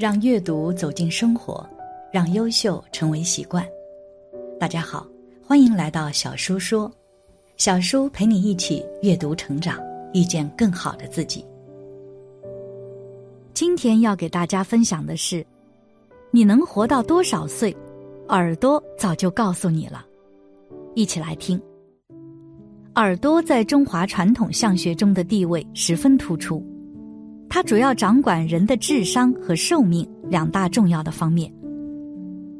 让阅读走进生活，让优秀成为习惯。大家好，欢迎来到小叔说，小叔陪你一起阅读成长，遇见更好的自己。今天要给大家分享的是，你能活到多少岁，耳朵早就告诉你了。一起来听。耳朵在中华传统相学中的地位十分突出，它主要掌管人的智商和寿命两大重要的方面。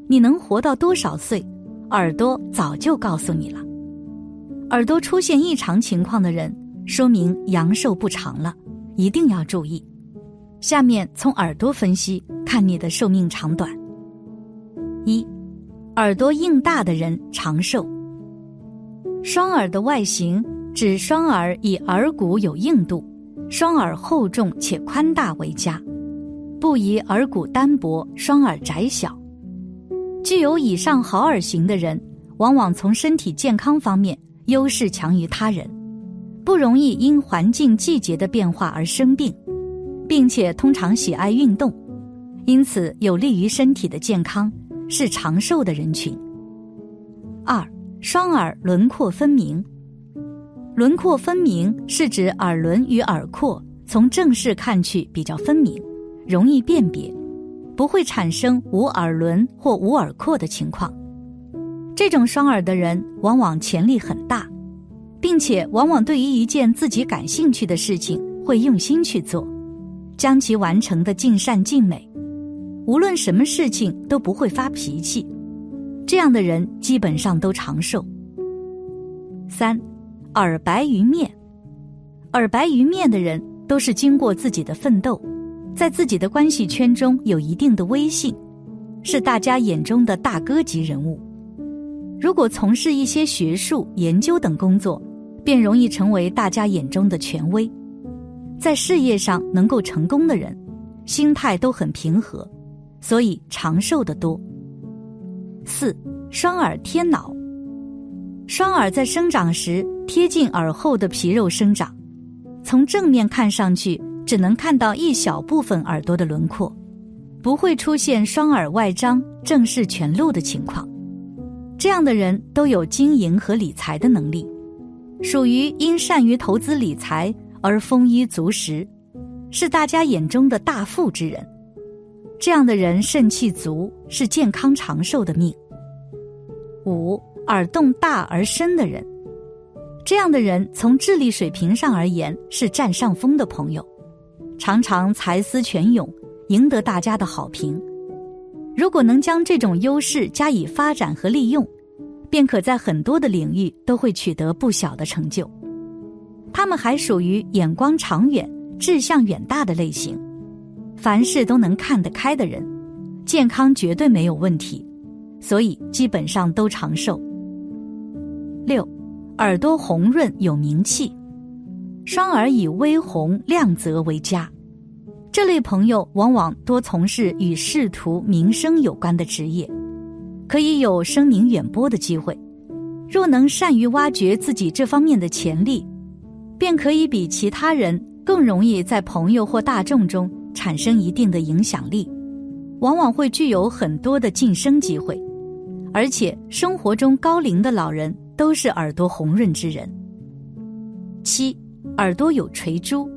你能活到多少岁，耳朵早就告诉你了。耳朵出现异常情况的人，说明阳寿不长了，一定要注意。下面从耳朵分析，看你的寿命长短。一，耳朵硬大的人长寿。双耳的外形指双耳以耳骨有硬度，双耳厚重且宽大为佳，不宜耳骨单薄，双耳窄小。具有以上好耳型的人，往往从身体健康方面优势强于他人，不容易因环境季节的变化而生病，并且通常喜爱运动，因此有利于身体的健康，是长寿的人群。二，双耳轮廓分明。轮廓分明是指耳轮与耳廓从正视看去比较分明，容易辨别，不会产生无耳轮或无耳廓的情况。这种双耳的人往往潜力很大，并且往往对于一件自己感兴趣的事情会用心去做，将其完成的尽善尽美，无论什么事情都不会发脾气，这样的人基本上都长寿。三，耳白于面。耳白于面的人都是经过自己的奋斗，在自己的关系圈中有一定的威信，是大家眼中的大哥级人物。如果从事一些学术、研究等工作，便容易成为大家眼中的权威。在事业上能够成功的人，心态都很平和，所以长寿的多。四，双耳贴脑。双耳在生长时贴近耳后的皮肉生长，从正面看上去只能看到一小部分耳朵的轮廓，不会出现双耳外张、正视全露的情况。这样的人都有经营和理财的能力，属于因善于投资理财而丰衣足食，是大家眼中的大富之人。这样的人肾气足，是健康长寿的命。五，耳洞大而深的人。这样的人从智力水平上而言是占上风的朋友，常常才思泉涌，赢得大家的好评。如果能将这种优势加以发展和利用，便可在很多的领域都会取得不小的成就。他们还属于眼光长远、志向远大的类型，凡事都能看得开的人，健康绝对没有问题，所以基本上都长寿。六，耳朵红润有明气。双耳以微红亮泽为佳，这类朋友往往多从事与仕途、名声有关的职业，可以有声名远播的机会。若能善于挖掘自己这方面的潜力，便可以比其他人更容易在朋友或大众中产生一定的影响力，往往会具有很多的晋升机会。而且生活中高龄的老人都是耳朵红润之人。七，耳朵有垂珠。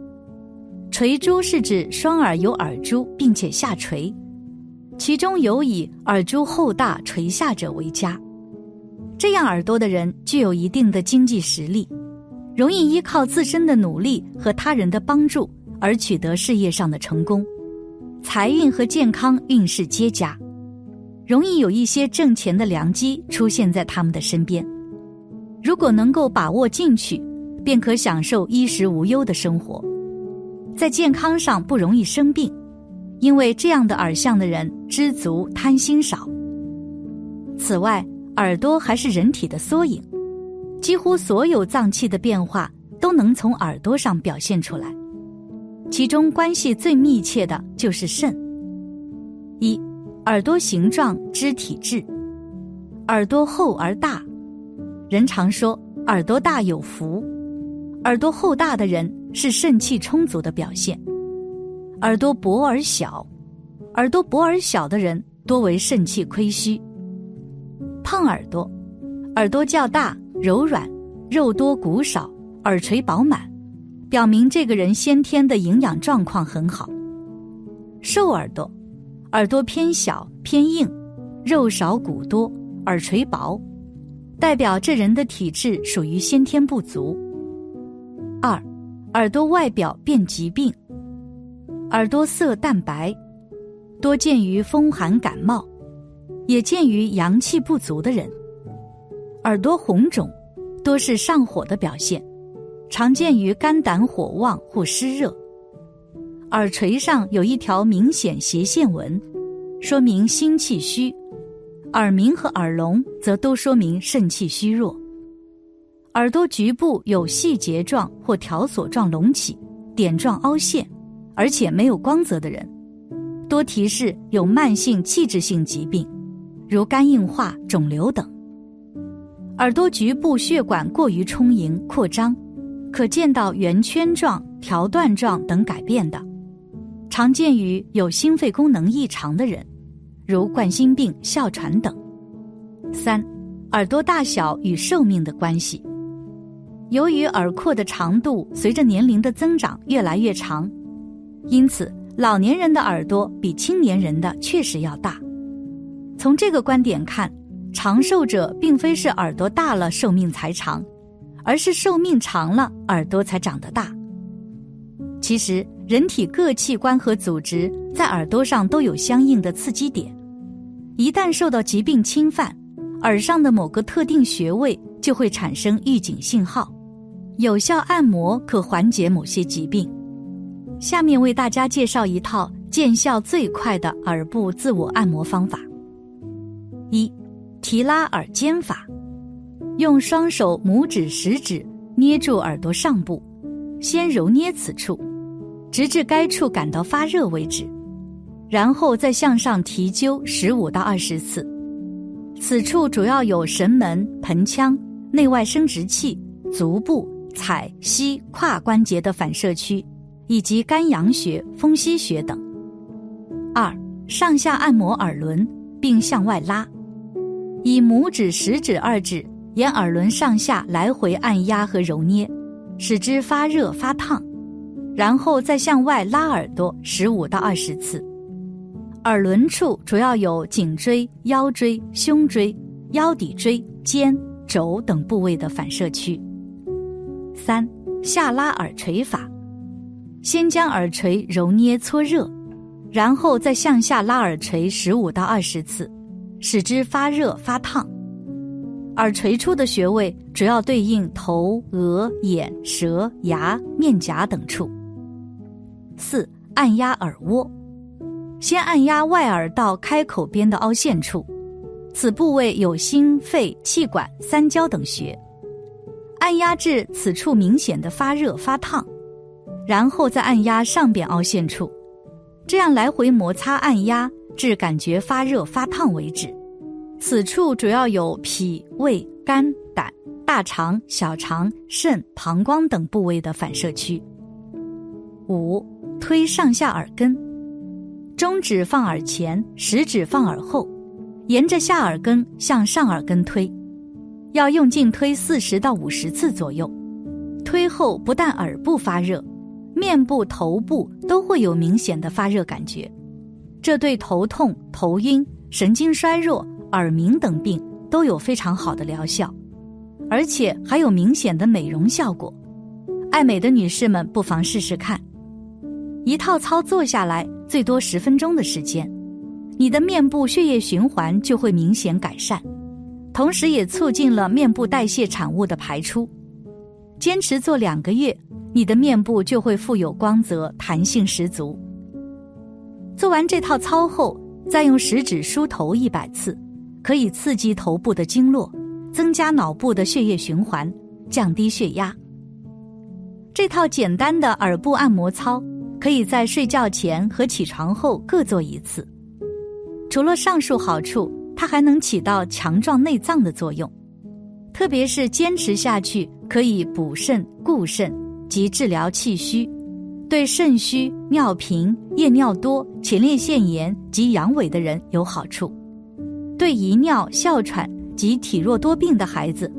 垂珠是指双耳有耳珠并且下垂，其中有以耳珠厚大垂下者为佳。这样耳朵的人具有一定的经济实力，容易依靠自身的努力和他人的帮助而取得事业上的成功，财运和健康运势皆佳，容易有一些挣钱的良机出现在他们的身边。如果能够把握进取，便可享受衣食无忧的生活，在健康上不容易生病，因为这样的耳相的人知足贪心少。此外，耳朵还是人体的缩影，几乎所有脏器的变化都能从耳朵上表现出来，其中关系最密切的就是肾。一，耳朵形状知体质。耳朵厚而大，人常说耳朵大有福，耳朵厚大的人是肾气充足的表现。耳朵薄而小，耳朵薄而小的人多为肾气亏虚。胖耳朵，耳朵较大，柔软，肉多骨少，耳垂饱满，表明这个人先天的营养状况很好。瘦耳朵，耳朵偏小偏硬，肉少骨多，耳垂薄，代表这人的体质属于先天不足。二，耳朵外表变疾病。耳朵色淡白，多见于风寒感冒，也见于阳气不足的人。耳朵红肿，多是上火的表现，常见于肝胆火旺或湿热。耳垂上有一条明显斜线纹，说明心气虚，耳鸣和耳聋则都说明肾气虚弱。耳朵局部有细节状或条索状隆起，点状凹陷，而且没有光泽的人，多提示有慢性器质性疾病，如肝硬化、肿瘤等。耳朵局部血管过于充盈扩张，可见到圆圈状、条段状等改变的，常见于有心肺功能异常的人，如冠心病、哮喘等。三，耳朵大小与寿命的关系。由于耳廓的长度随着年龄的增长越来越长，因此老年人的耳朵比青年人的确实要大。从这个观点看，长寿者并非是耳朵大了寿命才长，而是寿命长了耳朵才长得大。其实人体各器官和组织在耳朵上都有相应的刺激点，一旦受到疾病侵犯，耳上的某个特定穴位就会产生预警信号，有效按摩可缓解某些疾病。下面为大家介绍一套见效最快的耳部自我按摩方法。一，提拉耳尖法，用双手拇指食指捏住耳朵上部，先揉捏此处，直至该处感到发热为止，然后再向上提灸15到20次。此处主要有神门、盆腔、内外生殖器、足部、踩、膝、胯关节的反射区，以及肝阳穴、风溪穴等。二，上下按摩耳轮，并向外拉，以拇指、食指、二指沿耳轮上下来回按压和揉捏，使之发热发烫，然后再向外拉耳朵15到20次。耳轮处主要有颈椎、腰椎、胸椎、腰底椎、肩、肘等部位的反射区。三，下拉耳垂法，先将耳垂揉捏搓热，然后再向下拉耳垂15到20次，使之发热发烫。耳垂处的穴位主要对应头、额、眼、舌、牙、面颊等处。四，按压耳蜗，先按压外耳道开口边的凹陷处，此部位有心、肺、气管、三焦等穴，按压至此处明显的发热发烫，然后再按压上边凹陷处，这样来回摩擦按压至感觉发热发烫为止。此处主要有脾、胃、肝、胆、大肠、小肠、肾、膀胱等部位的反射区。五，推上下耳根，中指放耳前，食指放耳后，沿着下耳根向上耳根推，要用劲推40到50次左右。推后不但耳部发热，面部、头部都会有明显的发热感觉，这对头痛、头晕、神经衰弱、耳鸣等病都有非常好的疗效，而且还有明显的美容效果。爱美的女士们不妨试试看。一套操作下来最多10分钟的时间，你的面部血液循环就会明显改善，同时也促进了面部代谢产物的排出。坚持做2个月，你的面部就会富有光泽，弹性十足。做完这套操后，再用食指梳头100次，可以刺激头部的经络，增加脑部的血液循环，降低血压。这套简单的耳部按摩操可以在睡觉前和起床后各做1次。除了上述好处，它还能起到强壮内脏的作用，特别是坚持下去可以补肾固肾及治疗气虚，对肾虚、尿频、夜尿多、前列腺炎及阳痿的人有好处。对遗尿、哮喘及体弱多病的孩子，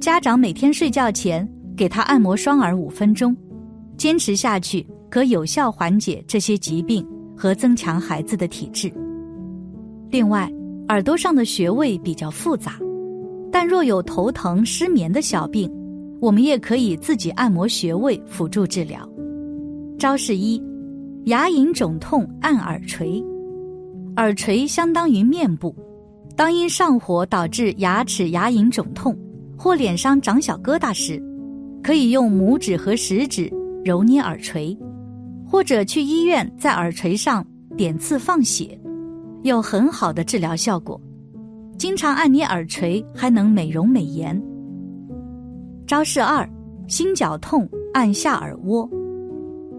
家长每天睡觉前给他按摩双耳5分钟，坚持下去可有效缓解这些疾病和增强孩子的体质。另外，耳朵上的穴位比较复杂，但若有头疼、失眠的小病，我们也可以自己按摩穴位辅助治疗。招式1：牙龈肿痛按耳垂。耳垂相当于面部，当因上火导致牙齿牙龈肿痛或脸上长小疙瘩时，可以用拇指和食指揉捏耳垂，或者去医院在耳垂上点刺放血，有很好的治疗效果。经常按捏耳垂还能美容美颜。招式2：心绞痛按下耳窝。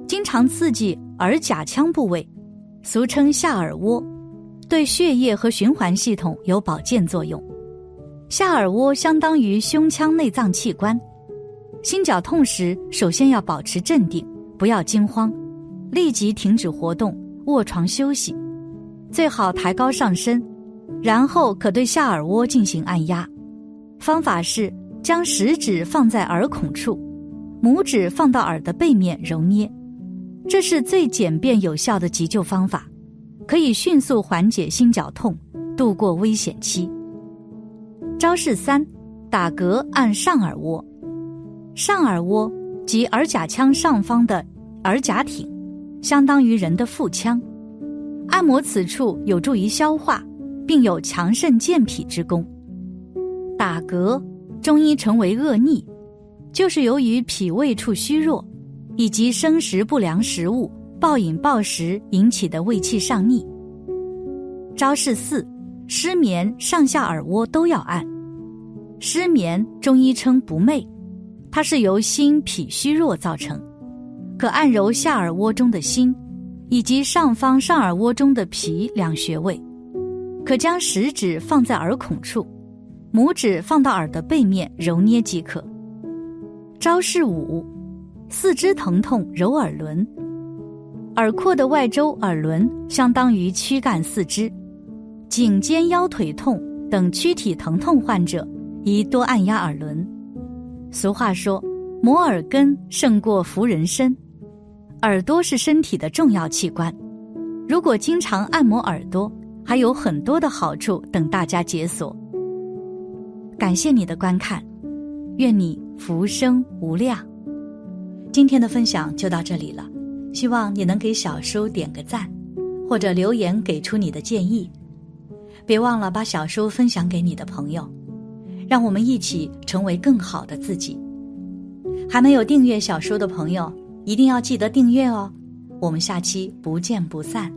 经常刺激耳甲腔部位，俗称下耳窝，对血液和循环系统有保健作用。下耳窝相当于胸腔内脏器官。心绞痛时，首先要保持镇定，不要惊慌，立即停止活动，卧床休息，最好抬高上身，然后可对下耳窝进行按压。方法是将食指放在耳孔处，拇指放到耳的背面揉捏，这是最简便有效的急救方法，可以迅速缓解心绞痛，度过危险期。招式3：打嗝按上耳窝。上耳窝及耳甲腔上方的耳甲挺，相当于人的腹腔，按摩此处有助于消化，并有强肾健脾之功。打嗝中医称为恶逆，就是由于脾胃处虚弱以及生食不良食物、暴饮暴食引起的胃气上逆。招式4：失眠上下耳窝都要按。失眠中医称不寐，它是由心脾虚弱造成，可按揉下耳窝中的心以及上方上耳窝中的脾两穴位，可将食指放在耳孔处，拇指放到耳的背面揉捏即可。招式5：四肢疼痛揉耳轮。耳廓的外周耳轮相当于躯干四肢，颈肩腰腿痛等躯体疼痛患者宜多按压耳轮。俗话说，磨耳根胜过扶人参，耳朵是身体的重要器官，如果经常按摩耳朵，还有很多的好处等大家解锁。感谢你的观看，愿你福生无量。今天的分享就到这里了，希望你能给小叔点个赞，或者留言给出你的建议。别忘了把小叔分享给你的朋友，让我们一起成为更好的自己。还没有订阅小叔的朋友，一定要记得订阅哦。我们下期不见不散。